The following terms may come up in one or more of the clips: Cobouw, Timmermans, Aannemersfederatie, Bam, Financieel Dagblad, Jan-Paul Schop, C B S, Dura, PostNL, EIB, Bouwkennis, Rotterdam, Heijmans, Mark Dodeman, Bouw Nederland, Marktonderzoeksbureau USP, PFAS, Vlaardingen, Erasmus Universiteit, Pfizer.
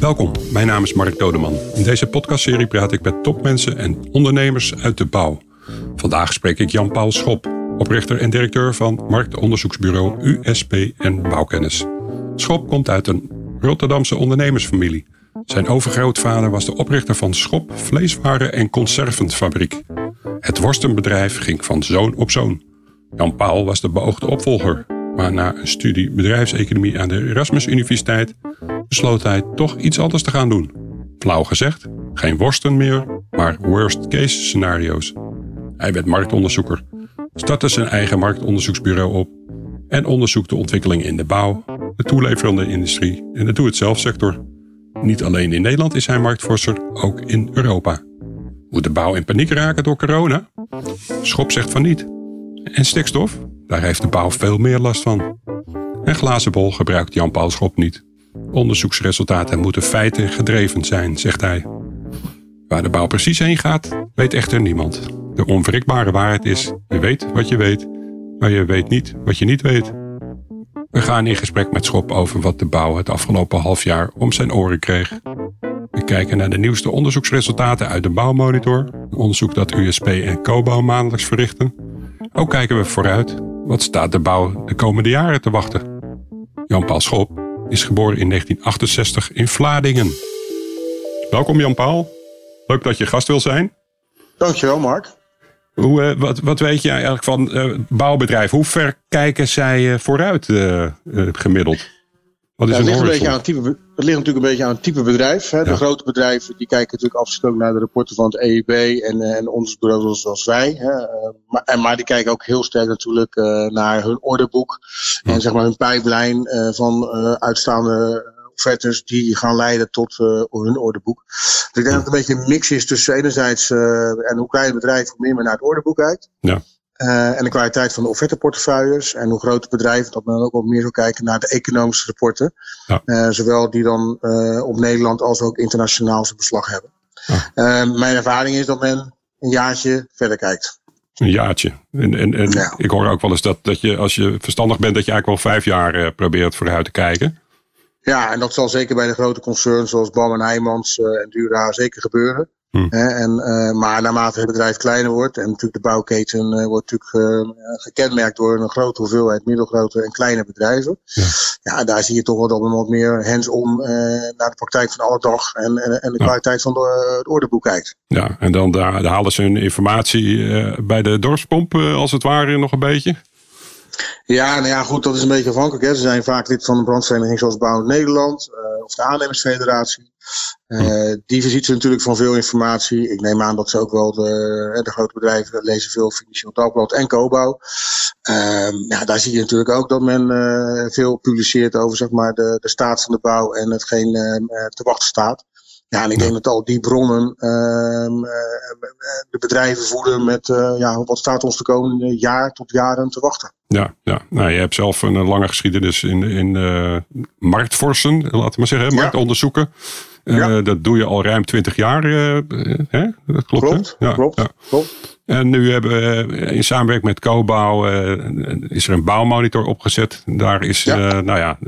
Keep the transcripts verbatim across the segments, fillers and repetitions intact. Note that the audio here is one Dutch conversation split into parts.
Welkom, mijn naam is Mark Dodeman. In deze podcastserie praat ik met topmensen en ondernemers uit de bouw. Vandaag spreek ik Jan-Paul Schop, oprichter en directeur van Marktonderzoeksbureau U S P en Bouwkennis. Schop komt uit een Rotterdamse ondernemersfamilie. Zijn overgrootvader was de oprichter van Schop Vleeswaren- en Conservenfabriek. Het worstenbedrijf ging van zoon op zoon. Jan-Paul was de beoogde opvolger, maar na een studie bedrijfseconomie aan de Erasmus Universiteit besloot hij toch iets anders te gaan doen. Flauw gezegd, geen worsten meer, maar worst-case scenario's. Hij werd marktonderzoeker, startte zijn eigen marktonderzoeksbureau op en onderzoekt de ontwikkelingen in de bouw, de toeleverende industrie en de doe-het-zelf-sector. Niet alleen in Nederland is hij marktvorster, ook in Europa. Moet de bouw in paniek raken door corona? Schop zegt van niet. En stikstof? Daar heeft de bouw veel meer last van. Een glazen bol gebruikt Jan-Paul Schop niet. Onderzoeksresultaten moeten feiten gedreven zijn, zegt hij. Waar de bouw precies heen gaat, weet echter niemand. De onwrikbare waarheid is, je weet wat je weet, maar je weet niet wat je niet weet. We gaan in gesprek met Schop over wat de bouw het afgelopen half jaar om zijn oren kreeg. We kijken naar de nieuwste onderzoeksresultaten uit de Bouwmonitor, een onderzoek dat U S P en Cobouw maandelijks verrichten. Ook kijken we vooruit, wat staat de bouw de komende jaren te wachten? Jan-Paul Schop is geboren in negentien achtenzestig in Vlaardingen. Welkom Jan-Paul, leuk dat je gast wil zijn. Dankjewel Mark. Hoe, wat, wat weet jij eigenlijk van uh, bouwbedrijven? Hoe ver kijken zij uh, vooruit uh, uh, gemiddeld? Wat is ja, het, ligt een beetje aan het, type, het ligt natuurlijk een beetje aan het type bedrijf. Hè. Ja. De grote bedrijven die kijken natuurlijk afstand naar de rapporten van het E I B en, en onderzoeksbureaus zoals wij. Hè. Maar, maar die kijken ook heel sterk natuurlijk uh, naar hun orderboek ja. en zeg maar hun pijplijn uh, van uh, uitstaande offertes die gaan leiden tot uh, hun orderboek. Dus ik denk ja. dat het een beetje een mix is tussen enerzijds, uh, en hoe klein het bedrijf, hoe meer men naar het orderboek kijkt. Ja. Uh, en de kwaliteit van de offerteportefeuilles. En hoe grote bedrijven, dat men ook wat meer wil kijken naar de economische rapporten. Ja. Uh, zowel die dan uh, op Nederland als ook internationaal zijn beslag hebben. Ja. Uh, mijn ervaring is dat men een jaartje verder kijkt. Een jaartje. En, en, en ja. ik hoor ook wel eens dat, dat je, als je verstandig bent, dat je eigenlijk wel vijf jaar uh, probeert vooruit te kijken. Ja, en dat zal zeker bij de grote concerns zoals Bam en Heijmans uh, en Dura zeker gebeuren. Hmm. He, en, uh, maar naarmate het bedrijf kleiner wordt, en natuurlijk de bouwketen uh, wordt natuurlijk uh, gekenmerkt door een grote hoeveelheid middelgrote en kleine bedrijven. Ja, ja daar zie je toch wel dat men wat meer hands-on uh, naar de praktijk van alle dag en, en, en de ja. kwaliteit van de, het orderboek kijkt. Ja, en dan daar, daar halen ze hun informatie uh, bij de dorpspomp uh, als het ware nog een beetje. Ja, nou ja, goed, dat is een beetje afhankelijk. Hè. Ze zijn vaak lid van een brandvereniging zoals Bouw Nederland uh, of de Aannemersfederatie. Uh, die voorziet ze natuurlijk van veel informatie. Ik neem aan dat ze ook wel de, de grote bedrijven lezen veel Financieel Dagblad en Cobouw. Uh, ja, daar zie je natuurlijk ook dat men uh, veel publiceert over zeg maar, de, de staat van de bouw en hetgeen uh, te wachten staat. Ja, en ik denk dat al die bronnen uh, de bedrijven voeden met uh, ja, wat staat ons de komende jaar tot jaren te wachten. Ja, ja. Nou, je hebt zelf een lange geschiedenis in, in uh, marktvorsen, laten we maar zeggen, marktonderzoeken. Ja. Uh, ja. Dat doe je al ruim twintig jaar, uh, hè? Dat klopt, klopt, ja, klopt, ja. klopt. En nu hebben we in samenwerking met Cobouw uh, is er een bouwmonitor opgezet. Daar is, ja. Uh, nou ja,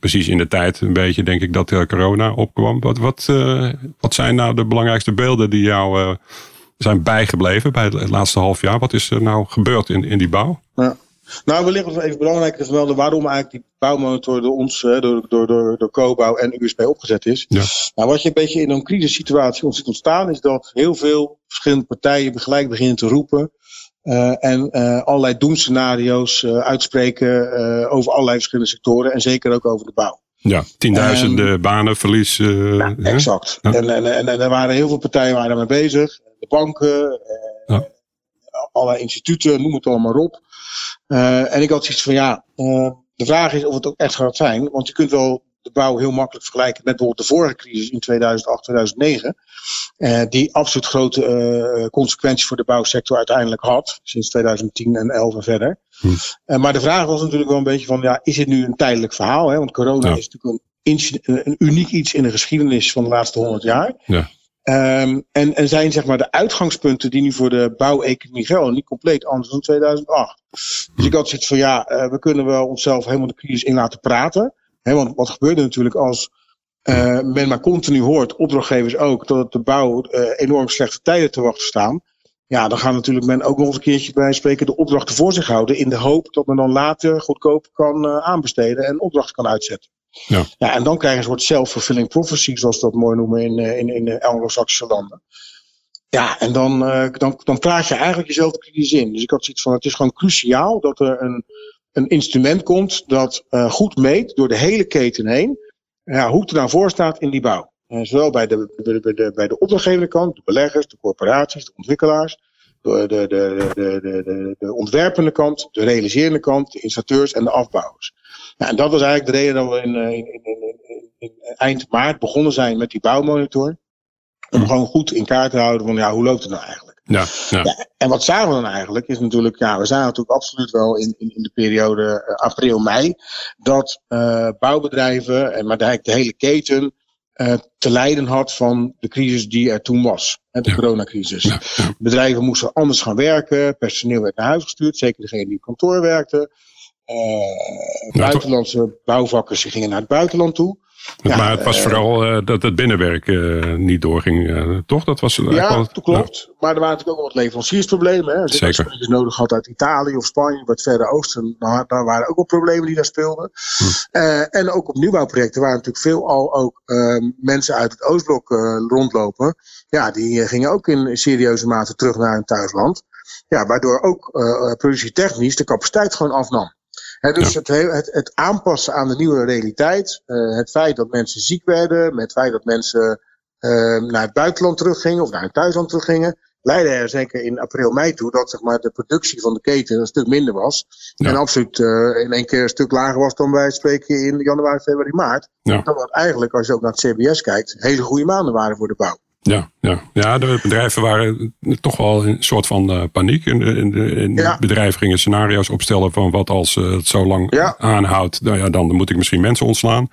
precies in de tijd een beetje denk ik dat uh, corona opkwam. Wat, wat, uh, wat zijn nou de belangrijkste beelden die jou uh, zijn bijgebleven bij het laatste half jaar? Wat is er nou gebeurd in, in die bouw? Ja. Nou, wellicht was even belangrijk te vermelden waarom eigenlijk die bouwmonitor door ons, door, door, door, door Cobouw en U S P opgezet is. Ja. Nou, wat je een beetje in een crisissituatie ons ziet ontstaan, is dat heel veel verschillende partijen gelijk beginnen te roepen. Uh, en uh, allerlei doemscenario's uh, uitspreken uh, over allerlei verschillende sectoren en zeker ook over de bouw. Ja, tienduizenden um, banen verlies. Uh, ja, exact. Ja. En, en, en, en er waren heel veel partijen waren mee bezig. De banken, uh, ja. allerlei instituten, noem het allemaal op. Uh, en ik had zoiets van ja, uh, de vraag is of het ook echt gaat zijn. Want je kunt wel de bouw heel makkelijk vergelijken met bijvoorbeeld de vorige crisis in tweeduizend acht tweeduizend negen. Uh, die absoluut grote uh, consequenties voor de bouwsector uiteindelijk had. Sinds tweeduizend tien en elf en verder. Hm. Uh, maar de vraag was natuurlijk wel een beetje van ja, is dit nu een tijdelijk verhaal? Hè? Want corona ja. is natuurlijk een, een uniek iets in de geschiedenis van de laatste honderd jaar. Ja. Um, en, en zijn zeg maar de uitgangspunten die nu voor de bouweconomie gelden niet compleet anders dan tweeduizend acht. Dus ik had zoiets van ja, uh, we kunnen wel onszelf helemaal de crisis in laten praten. Hè, want wat gebeurde natuurlijk als uh, men maar continu hoort, opdrachtgevers ook, dat het de bouw uh, enorm slechte tijden te wachten staan. Ja, dan gaan natuurlijk men ook nog eens een keertje bij spreken de opdrachten voor zich houden. In de hoop dat men dan later goedkoop kan uh, aanbesteden en opdrachten kan uitzetten. Ja. Ja, en dan krijg je een soort self-fulfilling prophecy, zoals we dat mooi noemen in, in, in de Anglo-Saxische landen. Ja, en dan, uh, dan, dan praat je eigenlijk jezelf de crisis in. Dus ik had zoiets van, het is gewoon cruciaal dat er een, een instrument komt dat uh, goed meet door de hele keten heen. Ja, hoe het er nou voor staat in die bouw. Uh, zowel bij de, bij de, de, bij de opdrachtgevende kant, de beleggers, de corporaties, de ontwikkelaars, de, de, de, de, de, de, de, de ontwerpende kant, de realiserende kant, de installateurs en de afbouwers. Nou, en dat was eigenlijk de reden dat we in, in, in, in, in eind maart begonnen zijn met die bouwmonitor. Om gewoon goed in kaart te houden van ja, hoe loopt het nou eigenlijk? Ja, ja. Ja, en wat zagen we dan eigenlijk is natuurlijk, ja, we zagen natuurlijk absoluut wel in, in, in de periode uh, april-mei dat uh, bouwbedrijven, en maar eigenlijk de hele keten, uh, te lijden had van de crisis die er toen was. Hè, de ja. coronacrisis. Ja, ja. Bedrijven moesten anders gaan werken, personeel werd naar huis gestuurd, zeker degene die op kantoor werkte. Uh, buitenlandse bouwvakkers gingen naar het buitenland toe. Ja, maar het was uh, vooral uh, dat het binnenwerk uh, niet doorging, uh, toch? Dat was ja, dat het... klopt. Nou. Maar er waren natuurlijk ook wat leveranciersproblemen. Hè. Als je spullen nodig had uit Italië of Spanje, wat verder oosten, nou, daar waren ook wel problemen die daar speelden. Hm. Uh, en ook op nieuwbouwprojecten waren natuurlijk veelal ook uh, mensen uit het Oostblok uh, rondlopen. Ja, die uh, gingen ook in serieuze mate terug naar hun thuisland. Ja, waardoor ook uh, productietechnisch de capaciteit gewoon afnam. He, dus ja. het, het, het aanpassen aan de nieuwe realiteit, uh, het feit dat mensen ziek werden, het feit dat mensen uh, naar het buitenland teruggingen of naar het thuisland teruggingen, leidde er zeker in april, mei toe dat zeg maar, de productie van de keten een stuk minder was. Ja. En absoluut uh, in één keer een stuk lager was dan wij het spreken in januari, februari, maart. Ja. Dat wat eigenlijk, als je ook naar het C B S kijkt, hele goede maanden waren voor de bouw. Ja, ja. ja, de bedrijven waren toch wel in een soort van uh, paniek. In, in, in ja. Bedrijven gingen scenario's opstellen van wat als uh, het zo lang ja. aanhoudt, nou ja, dan moet ik misschien mensen ontslaan.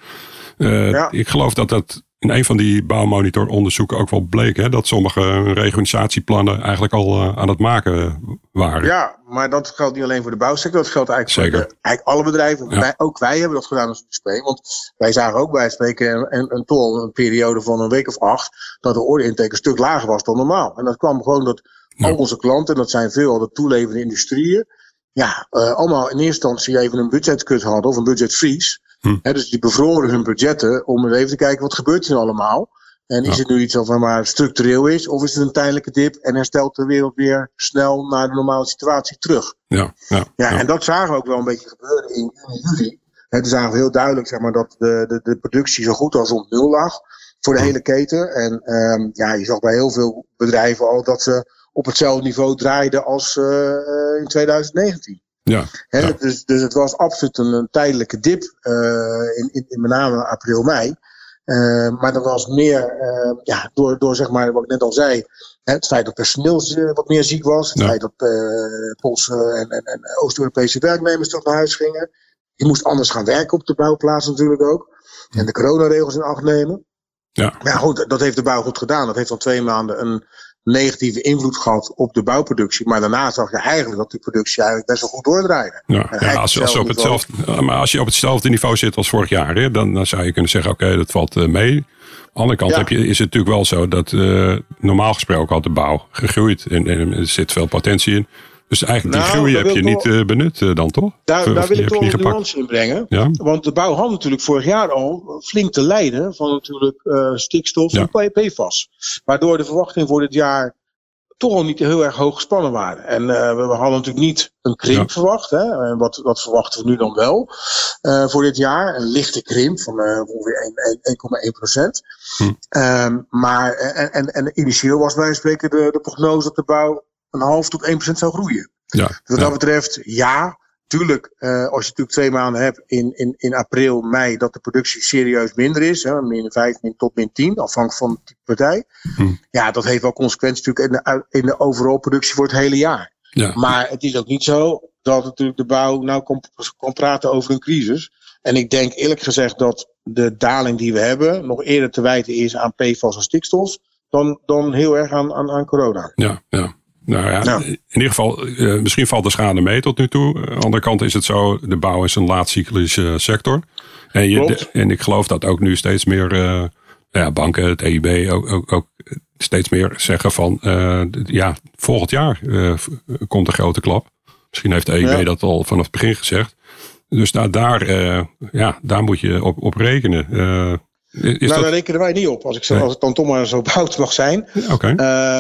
Uh, ja. Ik geloof dat dat in een van die bouwmonitoronderzoeken ook wel bleek, hè, dat sommige reorganisatieplannen eigenlijk al uh, aan het maken waren. Ja, maar dat geldt niet alleen voor de bouwsector, dat geldt eigenlijk Zeker. voor de, eigenlijk alle bedrijven. Ja. Wij, ook wij hebben dat gedaan als U S P, want wij zagen ook bij het spreken een, een, tol, een periode van een week of acht, dat de orderintake een stuk lager was dan normaal. En dat kwam gewoon dat ja. al onze klanten, dat zijn veelal de toelevende industrieën, ja, uh, allemaal in eerste instantie even een budgetkut hadden of een budgetvries. Hm. He, dus die bevroren hun budgetten om even te kijken wat gebeurt er allemaal. En is ja. het nu iets wat maar structureel is of is het een tijdelijke dip en herstelt de wereld weer snel naar de normale situatie terug. Ja, ja, ja, ja. En dat zagen we ook wel een beetje gebeuren in juni, juli. He, toen zagen we heel duidelijk zeg maar, dat de, de, de productie zo goed als op nul lag voor de hm. hele keten. En um, ja, je zag bij heel veel bedrijven al dat ze op hetzelfde niveau draaiden als uh, in twintig negentien. Ja, He, ja. Dus, dus het was absoluut een, een tijdelijke dip, uh, in, in, in met name april, mei. Uh, maar dat was meer uh, ja, door, door zeg maar, wat ik net al zei, hè, het feit dat personeel wat meer ziek was, het ja. feit dat uh, Poolse en, en, en Oost-Europese werknemers toch naar huis gingen. Die moest anders gaan werken op de bouwplaats natuurlijk ook. En de coronaregels in acht nemen. Ja. Maar ja, goed, dat heeft de bouw goed gedaan. Dat heeft al twee maanden een negatieve invloed gehad op de bouwproductie. Maar daarna zag je eigenlijk dat die productie eigenlijk best wel goed doordraaide. Ja, ja, als, als op hetzelfde, maar als je op hetzelfde niveau zit als vorig jaar, hè, dan, dan zou je kunnen zeggen, oké, okay, dat valt mee. Aan de andere kant ja. heb je, is het natuurlijk wel zo dat uh, normaal gesproken had de bouw gegroeid. En, en er zit veel potentie in. Dus eigenlijk nou, die groei heb je toch, niet uh, benut uh, dan, toch? Daar, daar wil ik toch een nuance in brengen. Ja? Want de bouw had natuurlijk vorig jaar al flink te lijden van natuurlijk uh, stikstof ja. en P F A S. Waardoor de verwachtingen voor dit jaar toch al niet heel erg hoog gespannen waren. En uh, we hadden natuurlijk niet een krimp ja. verwacht. Hè? Wat, wat verwachten we nu dan wel uh, voor dit jaar? Een lichte krimp van uh, ongeveer één komma één procent. Hm. Um, maar en, en, en initieel was bij spreken de, de prognose dat de bouw een half tot één procent zou groeien. Ja, dus wat ja. dat betreft, ja, tuurlijk, uh, als je natuurlijk twee maanden hebt in, in, in april, mei, dat de productie serieus minder is, hè, min vijf min tot min tien, afhankelijk van de partij. Hm. Ja, dat heeft wel consequenties natuurlijk in de, in de overal productie voor het hele jaar. Ja. Maar het is ook niet zo dat natuurlijk de bouw nou kon, kon praten over een crisis. En ik denk eerlijk gezegd dat de daling die we hebben nog eerder te wijten is aan P F A S en stikstof dan, dan heel erg aan, aan, aan corona. Ja, ja. Nou ja, ja. in ieder geval, uh, misschien valt de schade mee tot nu toe. Aan de andere kant is het zo, de bouw is een laatcyclische sector. En, je, de, en ik geloof dat ook nu steeds meer uh, ja, banken, het E I B, ook, ook, ook steeds meer zeggen van... Uh, ja, volgend jaar uh, komt een grote klap. Misschien heeft de E I B ja. dat al vanaf het begin gezegd. Dus nou, daar, uh, ja, daar moet je op, op rekenen. Uh, Nou, dat... daar rekenen wij niet op, als ik, zo, nee. als ik dan toch maar zo bout mag zijn. Okay.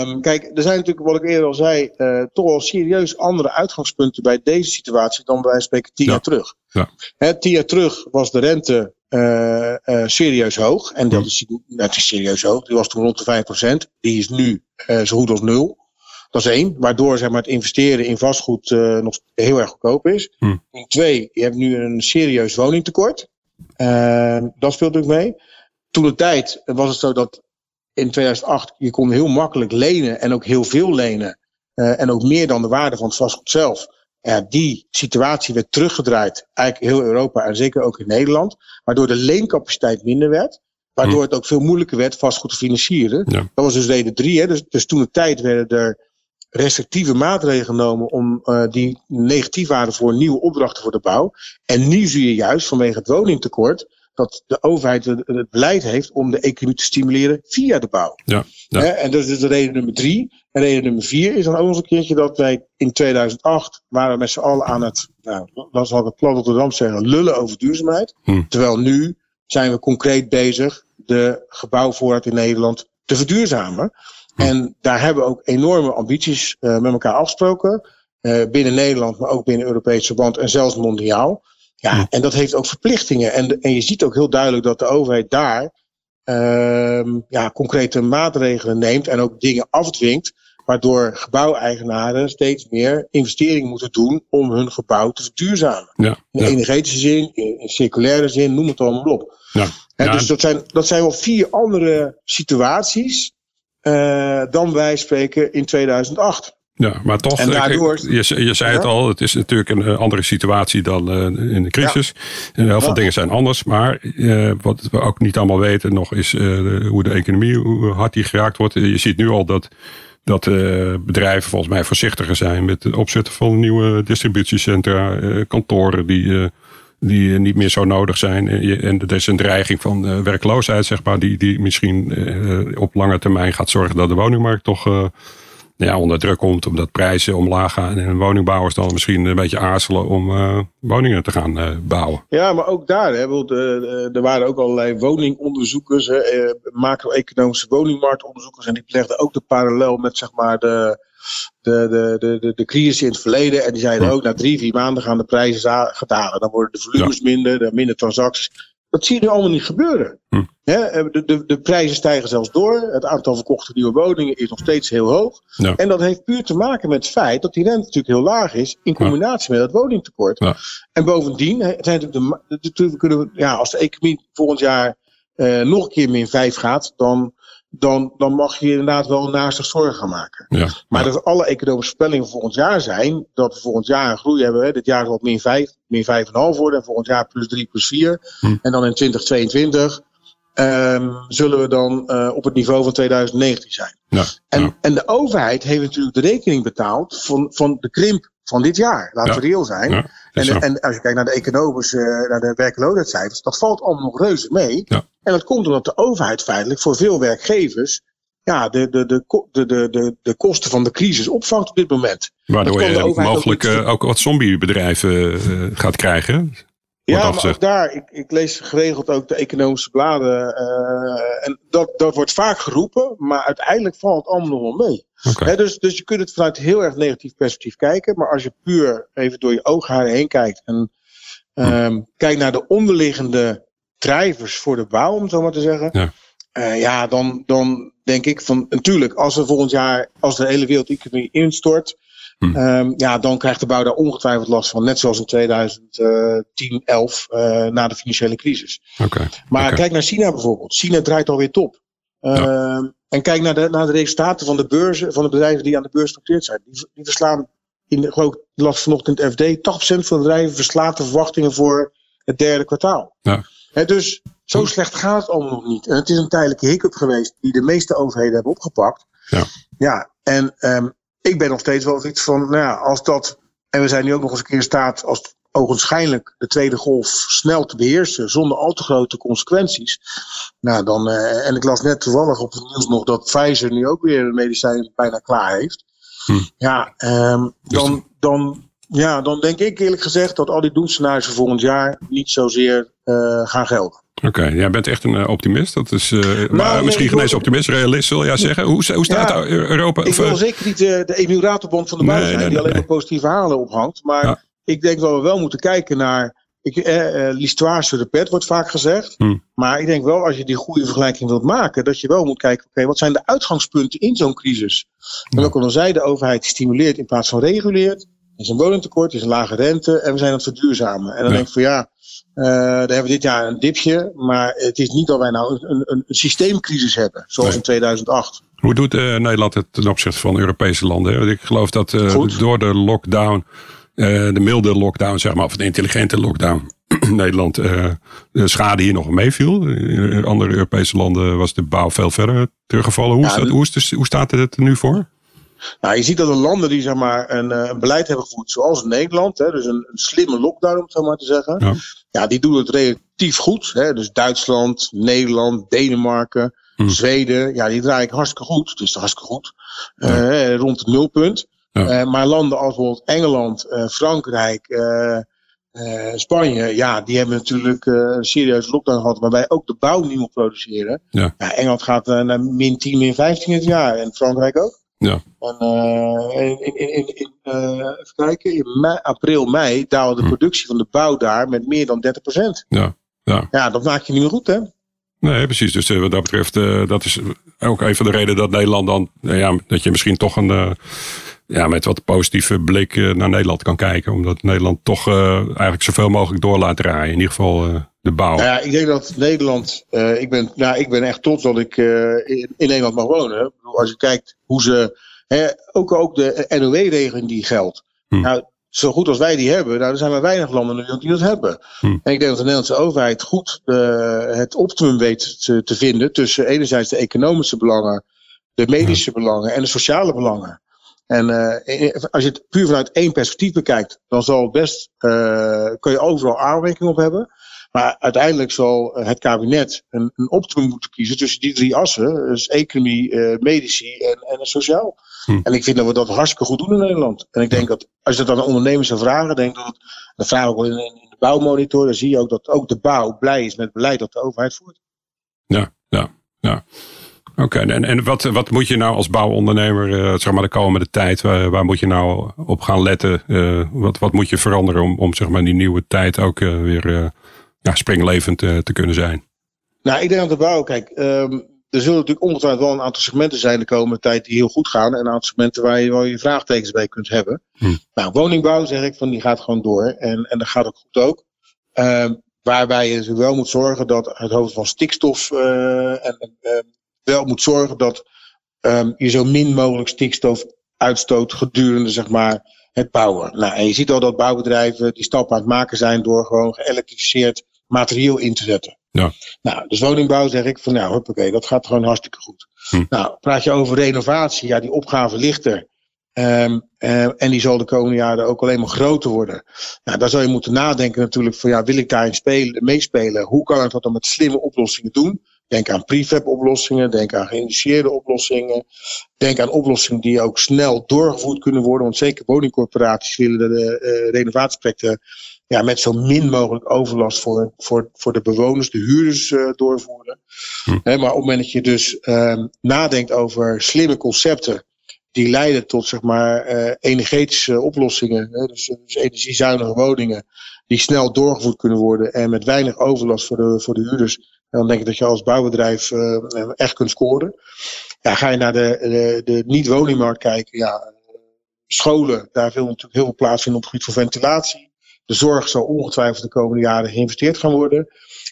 Um, kijk, er zijn natuurlijk, wat ik eerder al zei, uh, toch wel serieus andere uitgangspunten bij deze situatie dan bij spreken tien ja. jaar terug. Ja. Hè, tien jaar terug was de rente uh, uh, serieus hoog. En dat is, dat is serieus hoog, die was toen rond de vijf procent. Die is nu uh, zo goed als nul. Dat is één, waardoor zeg maar, het investeren in vastgoed uh, nog heel erg goedkoop is. Hmm. En twee, je hebt nu een serieus woningtekort. Uh, dat speelt natuurlijk mee. Toen de tijd was het zo dat in tweeduizend acht je kon heel makkelijk lenen en ook heel veel lenen. Uh, en ook meer dan de waarde van het vastgoed zelf. Uh, die situatie werd teruggedraaid, eigenlijk heel Europa en zeker ook in Nederland. Waardoor de leencapaciteit minder werd. Waardoor het ook veel moeilijker werd vastgoed te financieren. Ja. Dat was dus reden drie. Hè? Dus, dus toen de tijd werden er restrictieve maatregelen genomen om uh, die negatief waren voor nieuwe opdrachten voor de bouw. En nu zie je juist vanwege het woningtekort dat de overheid het beleid heeft om de economie te stimuleren via de bouw. Ja, ja. En dat is dus de reden nummer drie. En reden nummer vier is dan ook nog een keertje dat wij in tweeduizend acht waren we met z'n allen aan het, nou, dat zal ik het plat op de ramp zeggen, lullen over duurzaamheid. Hm. Terwijl nu zijn we concreet bezig de gebouwvoorraad in Nederland te verduurzamen. Hm. En daar hebben we ook enorme ambities uh, met elkaar afgesproken. Uh, binnen Nederland, maar ook binnen Europees verband en zelfs mondiaal. Ja, en dat heeft ook verplichtingen. En, de, en je ziet ook heel duidelijk dat de overheid daar uh, ja, concrete maatregelen neemt en ook dingen afdwingt, waardoor gebouweigenaren steeds meer investeringen moeten doen om hun gebouw te verduurzamen. Ja, in ja. energetische zin, in, in circulaire zin, noem het allemaal op. Ja, He, ja. Dus dat zijn, dat zijn wel vier andere situaties uh, dan wij spreken in tweeduizend acht. Ja, maar toch, daardoor, je, je zei het ja. al, het is natuurlijk een andere situatie dan uh, in de crisis. Ja. En heel veel ja. dingen zijn anders, maar uh, wat we ook niet allemaal weten nog is uh, hoe de economie, hoe hard die geraakt wordt. Je ziet nu al dat, dat uh, bedrijven volgens mij voorzichtiger zijn met het opzetten van nieuwe distributiecentra, uh, kantoren die, uh, die niet meer zo nodig zijn. En dat is een dreiging van uh, werkloosheid, zeg maar, die, die misschien uh, op lange termijn gaat zorgen dat de woningmarkt toch... Uh, Ja, onder druk komt omdat prijzen omlaag gaan en woningbouwers dan misschien een beetje aarzelen om uh, woningen te gaan uh, bouwen. Ja, maar ook daar, hè, want, uh, er waren ook allerlei woningonderzoekers, uh, macro-economische woningmarktonderzoekers en die legden ook de parallel met zeg maar de, de, de, de, de, de crisis in het verleden en die zeiden ja. ook na drie, vier maanden gaan de prijzen dalen, dan worden de volumes ja. minder, minder transacties. Dat zie je nu allemaal niet gebeuren. Hm. He, de, de, de prijzen stijgen zelfs door. Het aantal verkochte nieuwe woningen is nog steeds heel hoog. Ja. En dat heeft puur te maken met het feit dat die rente natuurlijk heel laag is in combinatie ja. met dat woningtekort. Ja. En bovendien, het zijn natuurlijk de, natuurlijk kunnen we, ja, als de economie volgend jaar eh, nog een keer min vijf gaat, dan, dan, dan mag je inderdaad wel naastig zorgen gaan maken. Ja. Maar ja. dat alle economische voorspellingen volgend jaar zijn, dat we volgend jaar een groei hebben. Hè, dit jaar zal het min vijf, min vijf komma vijf worden en volgend jaar plus drie, plus vier. Hm. En dan in twintig tweeëntwintig... Um, zullen we dan uh, op het niveau van tweeduizend negentien zijn. Ja, en, ja. en de overheid heeft natuurlijk de rekening betaald van, van de krimp van dit jaar. Laten ja, we reëel zijn. Ja, en, en als je kijkt naar de economische, uh, naar de werkloosheidscijfers, dat valt allemaal nog reuze mee. Ja. En dat komt omdat de overheid feitelijk voor veel werkgevers ja, de, de, de, de, de, de, de kosten van de crisis opvangt op dit moment. Waardoor je mogelijk ook, ook wat zombiebedrijven uh, gaat krijgen. Ja, maar ook daar, ik, ik lees geregeld ook de economische bladen. Uh, en dat, dat wordt vaak geroepen, maar uiteindelijk valt het allemaal nog wel mee. Okay. He, dus, dus je kunt het vanuit heel erg negatief perspectief kijken. Maar als je puur even door je oogharen heen kijkt. En um, hmm. kijkt naar de onderliggende drijvers voor de bouw, om het zo maar te zeggen. Ja, uh, ja dan, dan denk ik van, natuurlijk, als er volgend jaar, als de hele wereldeconomie instort. Hmm. Um, ja, dan krijgt de bouw daar ongetwijfeld last van. Net zoals in tweeduizend tien, elf uh, na de financiële crisis. Okay, maar okay. kijk naar China bijvoorbeeld. China draait alweer top. Uh, ja. En kijk naar de, naar de resultaten van de beurzen, van de bedrijven die aan de beurs genoteerd zijn. Die, die verslaan, in, geloof ik, las vanochtend in het F D, tachtig procent van de bedrijven verslaat de verwachtingen voor het derde kwartaal. Ja. He, dus zo hmm. slecht gaat het allemaal nog niet. En het is een tijdelijke hiccup geweest die de meeste overheden hebben opgepakt. Ja, ja en... Um, Ik ben nog steeds wel iets van, nou ja, als dat... En we zijn nu ook nog eens een keer in staat, als ogenschijnlijk de tweede golf snel te beheersen, zonder al te grote consequenties. Nou, dan, uh, en ik las net toevallig op het nieuws nog dat Pfizer nu ook weer een medicijn bijna klaar heeft. Hm. Ja, um, dan, dan, ja, dan denk ik eerlijk gezegd dat al die doemscenario's voor volgend jaar niet zozeer uh, gaan gelden. Oké, okay, jij bent echt een optimist. Dat is, uh, nou, maar nee, misschien geen eens optimist, realist zal jij zeggen. Hoe, hoe staat ja, Europa? Ik wil uh, zeker niet uh, de emiratenband van de buis nee, zijn, nee, die nee, alleen nee. maar positieve halen ophangt. Maar ja. ik denk dat we wel moeten kijken naar... Eh, eh, l'histoire sur le pet wordt vaak gezegd. Hmm. Maar ik denk wel, als je die goede vergelijking wilt maken, dat je wel moet kijken, oké, wat zijn de uitgangspunten in zo'n crisis? Hmm. En ook al zei de overheid stimuleert in plaats van reguleert. Er is een woningtekort, er is een lage rente en we zijn aan het verduurzamen. En dan ja. denk ik van ja... Uh, daar hebben we dit jaar een dipje, maar het is niet dat wij nou een, een, een systeemcrisis hebben, zoals nee. in tweeduizend acht. Hoe doet uh, Nederland het ten opzichte van Europese landen? Ik geloof dat uh, door de lockdown, uh, de milde lockdown, zeg maar, of de intelligente lockdown, Nederland uh, de schade hier nog meeviel. In andere Europese landen was de bouw veel verder teruggevallen. Hoe, ja, staat, hoe, is de, hoe staat het er nu voor? Nou, je ziet dat de landen die zeg maar, een, een beleid hebben gevoerd, zoals Nederland, hè, dus een, een slimme lockdown om het zo maar te zeggen, ja. Ja, die doen het relatief goed. Hè? Dus Duitsland, Nederland, Denemarken, hmm. Zweden. Ja, die draaien hartstikke goed. Dus hartstikke goed. Ja. Uh, rond het nulpunt. Ja. Uh, maar landen als bijvoorbeeld Engeland, uh, Frankrijk, uh, uh, Spanje. Ja, die hebben natuurlijk uh, een serieuze lockdown gehad. Waarbij ook de bouw niet moet produceren. Ja. Ja, Engeland gaat uh, naar min tien, min vijftien het jaar. En Frankrijk ook. Ja. En, uh, in, in, in, in, uh, even kijken, in mei, april, mei daalde de productie van de bouw daar met meer dan dertig procent. Ja, ja. ja, dat maak je niet meer goed, hè? Nee, precies. Dus uh, wat dat betreft, uh, dat is ook een van de redenen dat Nederland dan, uh, ja, dat je misschien toch een, uh, ja, met wat positieve blik uh, naar Nederland kan kijken. Omdat Nederland toch uh, eigenlijk zoveel mogelijk door laat draaien. In ieder geval... Uh, De bouw. Nou ja, ik denk dat Nederland, uh, ik, ben, nou, ik ben echt trots dat ik uh, in, in Nederland mag wonen. Ik bedoel, als je kijkt hoe ze, hè, ook, ook de N O W-regeling die geldt. Hmm. Nou, zo goed als wij die hebben, nou, er zijn maar weinig landen in de wereld die dat hebben. Hmm. En ik denk dat de Nederlandse overheid goed uh, het optimum weet te, te vinden tussen enerzijds de economische belangen, de medische hmm. belangen en de sociale belangen. En uh, als je het puur vanuit één perspectief bekijkt, dan zal het best, uh, kun je overal aanmerking op hebben. Maar uiteindelijk zal het kabinet een, een optimum moeten kiezen tussen die drie assen. Dus economie, uh, medici en, en sociaal. Hm. En ik vind dat we dat hartstikke goed doen in Nederland. En ik denk dat als je dat aan de ondernemers zou vragen, denk dat, dat vragen we ook in, in de bouwmonitor. Dan zie je ook dat ook de bouw blij is met het beleid dat de overheid voert. Ja, ja, ja. Oké, okay. en, en wat, wat moet je nou als bouwondernemer, uh, zeg maar de komende tijd, waar, waar moet je nou op gaan letten? Uh, wat, wat moet je veranderen om, om zeg maar die nieuwe tijd ook uh, weer... Uh, Ja, springlevend uh, te kunnen zijn. Nou, ik denk aan de bouw. Kijk, um, er zullen natuurlijk ongetwijfeld wel een aantal segmenten zijn de komende tijd die heel goed gaan. En een aantal segmenten waar je wel je vraagtekens bij kunt hebben. Hm. Nou, woningbouw zeg ik van die gaat gewoon door. En, en dat gaat ook goed ook. Um, waarbij je natuurlijk wel moet zorgen dat het hoofd van stikstof uh, en, uh, wel moet zorgen dat um, je zo min mogelijk stikstof uitstoot gedurende zeg maar het bouwen. Nou, en je ziet al dat bouwbedrijven die stappen aan het maken zijn door gewoon geëlektrificeerd materieel in te zetten. Ja. Nou, dus woningbouw zeg ik van nou, hoppakee, dat gaat gewoon hartstikke goed. Hm. Nou, praat je over renovatie, ja, die opgave ligt er. Um, um, en die zal de komende jaren ook alleen maar groter worden. Nou, daar zou je moeten nadenken natuurlijk van ja, wil ik daarin spelen, meespelen? Hoe kan ik dat dan met slimme oplossingen doen? Denk aan prefab oplossingen, denk aan geïnitieerde oplossingen. Denk aan oplossingen die ook snel doorgevoerd kunnen worden. Want zeker woningcorporaties willen de uh, renovatieprojecten ja, met zo min mogelijk overlast voor, voor, voor de bewoners, de huurders uh, doorvoeren. Hm. He, maar op het moment dat je dus um, nadenkt over slimme concepten die leiden tot zeg maar, uh, energetische oplossingen, he, dus, dus energiezuinige woningen die snel doorgevoerd kunnen worden en met weinig overlast voor de, voor de huurders. En dan denk ik dat je als bouwbedrijf uh, echt kunt scoren. Ja, ga je naar de, de, de niet-woningmarkt kijken. Ja, scholen, daar wil natuurlijk heel veel plaats in op het gebied van ventilatie. De zorg zal ongetwijfeld de komende jaren geïnvesteerd gaan worden.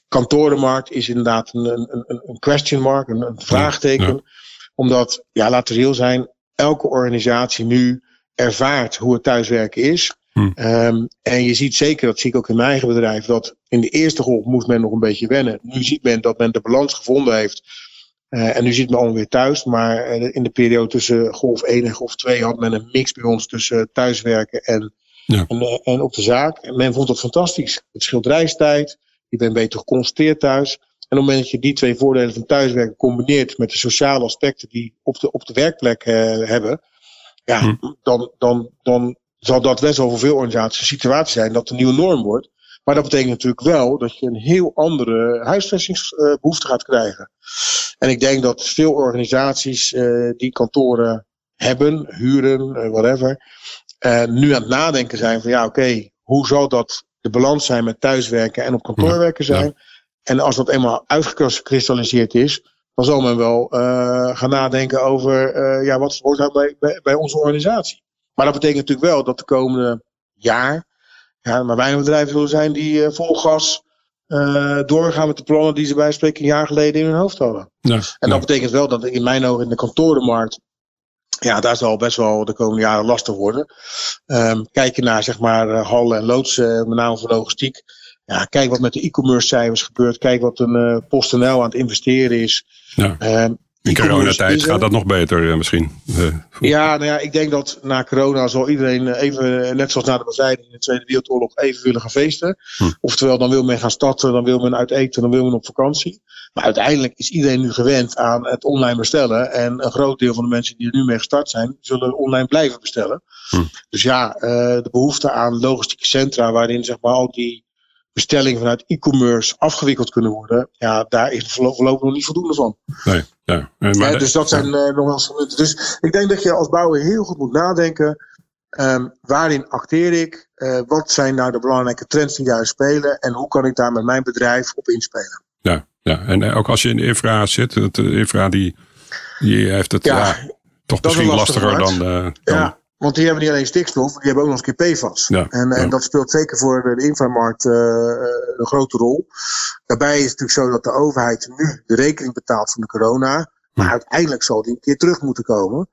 Kantorenmarkt is inderdaad een, een, een, een question mark, een, een vraagteken. Ja, ja. Omdat, ja, laten we reëel zijn, elke organisatie nu ervaart hoe het thuiswerken is. Hmm. Um, en je ziet zeker, dat zie ik ook in mijn eigen bedrijf, dat in de eerste golf moest men nog een beetje wennen. Nu ziet men dat men de balans gevonden heeft Uh, en nu zit men weer thuis, maar uh, in de periode tussen golf één en golf twee had men een mix bij ons tussen thuiswerken en, ja. en, uh, en op de zaak. En men vond dat fantastisch. Het scheelt reistijd, je bent beter geconstateerd thuis. En op het moment dat je die twee voordelen van thuiswerken combineert met de sociale aspecten die op de, op de werkplek uh, hebben, ja, hm. dan, dan, dan zal dat best wel voor veel organisaties een situatie zijn dat de nieuwe norm wordt. Maar dat betekent natuurlijk wel dat je een heel andere huisvestingsbehoefte gaat krijgen. En ik denk dat veel organisaties uh, die kantoren hebben, huren, uh, whatever, uh, nu aan het nadenken zijn van ja, oké, okay, hoe zal dat de balans zijn met thuiswerken en op kantoorwerken zijn? Ja, ja. En als dat eenmaal uitgekristalliseerd is, dan zal men wel uh, gaan nadenken over uh, ja, wat hoort dat bij, bij, bij onze organisatie. Maar dat betekent natuurlijk wel dat de komende jaar, ja, maar weinig bedrijven zullen zijn die uh, vol gas uh, doorgaan met de plannen die ze bij spreken een jaar geleden in hun hoofd hadden. Ja, en dat ja. betekent wel dat in mijn ogen in de kantorenmarkt, ja, daar zal best wel de komende jaren lastig worden. Um, kijk je naar zeg maar uh, hallen en loodsen, uh, met name voor logistiek. Ja, kijk wat met de e-commerce cijfers gebeurt. Kijk wat een uh, PostNL aan het investeren is. Ja. Um, In coronatijd gaat dat nog beter misschien. Ja, nou ja, ik denk dat na corona zal iedereen even, net zoals na de bestrijding in de Tweede Wereldoorlog, even willen gaan feesten. Hm. Oftewel, dan wil men gaan starten, dan wil men uit eten, dan wil men op vakantie. Maar uiteindelijk is iedereen nu gewend aan het online bestellen. En een groot deel van de mensen die er nu mee gestart zijn, zullen online blijven bestellen. Hm. Dus ja, de behoefte aan logistieke centra, waarin zeg maar al die bestellingen vanuit e-commerce afgewikkeld kunnen worden, ja, daar is voorlopig nog niet voldoende van. Nee, ja, maar ja, dus dat zijn ja. uh, nog wel eens. Dus ik denk dat je als bouwer heel goed moet nadenken, um, waarin acteer ik, uh, wat zijn nou de belangrijke trends die daar spelen en hoe kan ik daar met mijn bedrijf op inspelen. Ja, ja. En ook als je in de infra zit, de infra die, die heeft het ja, ja, toch misschien lastiger, lastiger dan, uh, dan... Ja. Want die hebben niet alleen stikstof, die hebben ook nog eens een keer P F A S. Ja, en, ja. en dat speelt zeker voor de inframarkt uh, een grote rol. Daarbij is het natuurlijk zo dat de overheid nu de rekening betaalt van de corona. Maar hm. uiteindelijk zal die een keer terug moeten komen.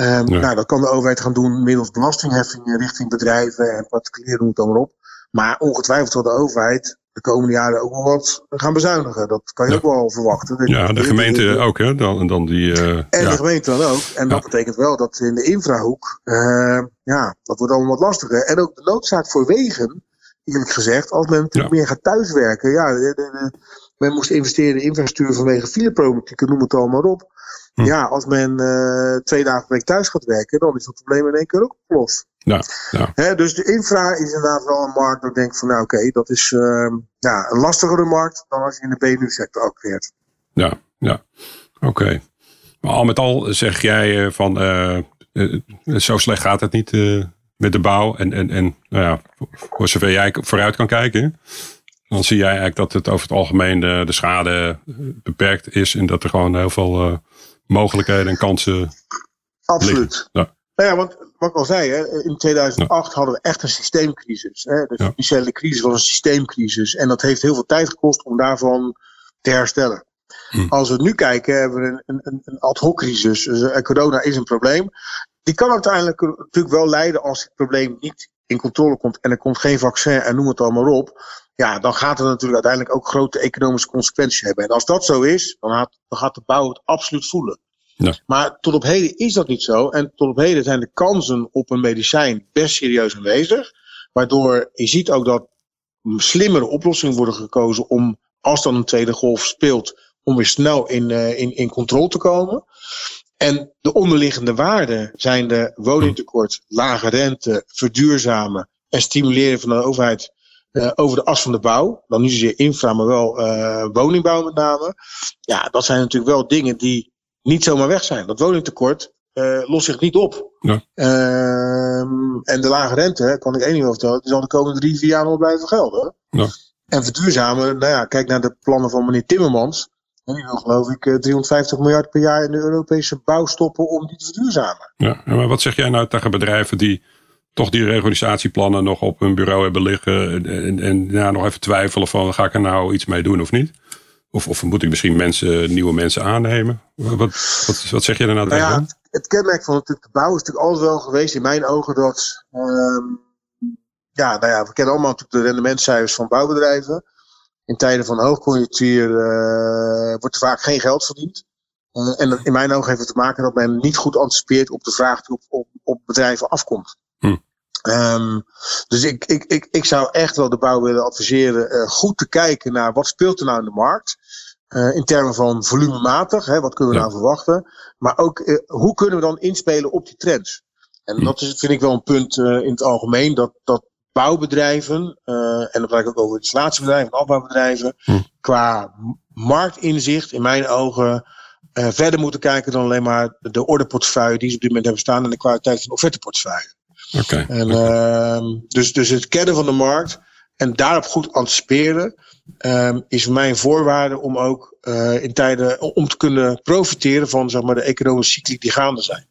Um, ja. Nou, dat kan de overheid gaan doen middels belastingheffingen richting bedrijven en particulieren, moet dan maar op. Maar ongetwijfeld zal de overheid de komende jaren ook wel wat gaan bezuinigen. Dat kan je ja. ook wel verwachten. Dus ja, de gemeente ook, hè? Dan, dan die, uh, en ja. de gemeente dan ook. En ja. dat betekent wel dat in de infrahoek, uh, ja, dat wordt allemaal wat lastiger. En ook de noodzaak voor wegen, eerlijk gezegd, als men natuurlijk ja. meer gaat thuiswerken. Ja, de, de, de, men moest investeren in infrastructuur vanwege fileproblematieken, noem het allemaal op. Hm. Ja, als men uh, twee dagen per week thuis gaat werken, dan is dat probleem in één keer ook opgelost. Ja, ja. He, dus de infra is inderdaad wel een markt waar ik denk van nou oké, okay, dat is uh, ja, een lastigere markt dan als je in de B N U-sector acteert. Ja, ja. oké. Okay. Maar al met al zeg jij van uh, uh, zo slecht gaat het niet uh, met de bouw. En, en, en nou ja, voor zover jij vooruit kan kijken, dan zie jij eigenlijk dat het over het algemeen de, de schade beperkt is en dat er gewoon heel veel uh, mogelijkheden en kansen Absoluut. liggen. Ja. Nou ja, want wat ik al zei, hè, in tweeduizend acht ja. hadden we echt een systeemcrisis. Hè. De financiële ja. crisis was een systeemcrisis. En dat heeft heel veel tijd gekost om daarvan te herstellen. Hm. Als we nu kijken, hebben we een, een, een ad hoc crisis. Dus corona is een probleem. Die kan uiteindelijk natuurlijk wel leiden als het probleem niet in controle komt. En er komt geen vaccin en noem het allemaal op. Ja, dan gaat het natuurlijk uiteindelijk ook grote economische consequenties hebben. En als dat zo is, dan gaat, dan gaat de bouw het absoluut voelen. Ja. Maar tot op heden is dat niet zo. En tot op heden zijn de kansen op een medicijn best serieus aanwezig. Waardoor je ziet ook dat slimmere oplossingen worden gekozen om, als dan een tweede golf speelt, om weer snel in, in, in controle te komen. En de onderliggende waarden zijn de woningtekort, lage rente, verduurzamen en stimuleren van de overheid Uh, over de as van de bouw. Dan niet zozeer infra, maar wel uh, woningbouw met name. Ja, dat zijn natuurlijk wel dingen die niet zomaar weg zijn. Dat woningtekort uh, lost zich niet op. Ja. Uh, en de lage rente, kan ik één ding over vertellen, die zal de komende drie, vier jaar nog blijven gelden. Ja. En verduurzamen, nou ja, kijk naar de plannen van meneer Timmermans. En die wil geloof ik driehonderdvijftig miljard per jaar in de Europese bouw stoppen om die te verduurzamen. Ja, maar wat zeg jij nou tegen bedrijven die toch die regulatieplannen nog op hun bureau hebben liggen en, en, en ja, nog even twijfelen van ga ik er nou iets mee doen of niet? Of, of moet ik misschien mensen, nieuwe mensen aannemen? Wat, wat, wat zeg je daarna nou tegen? Ja, het, het kenmerk van natuurlijk de bouw is natuurlijk altijd wel geweest in mijn ogen dat um, ja, nou ja, we kennen allemaal natuurlijk de rendementscijfers van bouwbedrijven. In tijden van hoogconjunctuur uh, wordt er vaak geen geld verdiend. Uh, en in mijn ogen heeft het te maken dat men niet goed anticipeert op de vraag die op, op, op bedrijven afkomt. Hm. Um, dus ik, ik, ik, ik zou echt wel de bouw willen adviseren uh, goed te kijken naar wat speelt er nou in de markt. Uh, in termen van volumematig, hè, wat kunnen we ja. nou verwachten. Maar ook uh, hoe kunnen we dan inspelen op die trends. En hm. dat is, vind ik wel een punt uh, in het algemeen dat, dat bouwbedrijven, uh, en dan praat ik ook over installatiebedrijven en afbouwbedrijven, hm. qua marktinzicht in mijn ogen Uh, verder moeten kijken dan alleen maar de orderportefeuille die ze op dit moment hebben staan en de kwaliteit van de offerteportefeuille. Okay, en, okay. Uh, dus, dus het kennen van de markt en daarop goed anticiperen uh, is voor mij een voorwaarde om ook uh, in tijden om te kunnen profiteren van zeg maar, de economische cycli die gaande zijn.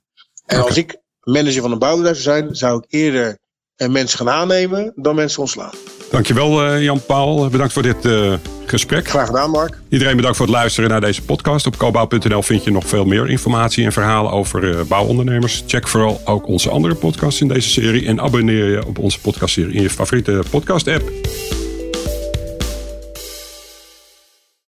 En okay. als ik manager van een bouwbedrijf zou zijn, zou ik eerder uh, mensen gaan aannemen dan mensen ontslaan. Dankjewel Jan-Paul, bedankt voor dit uh, gesprek. Graag gedaan Mark. Iedereen bedankt voor het luisteren naar deze podcast. Op cobouw punt n l vind je nog veel meer informatie en verhalen over uh, bouwondernemers. Check vooral ook onze andere podcasts in deze serie en abonneer je op onze podcastserie in je favoriete podcast app.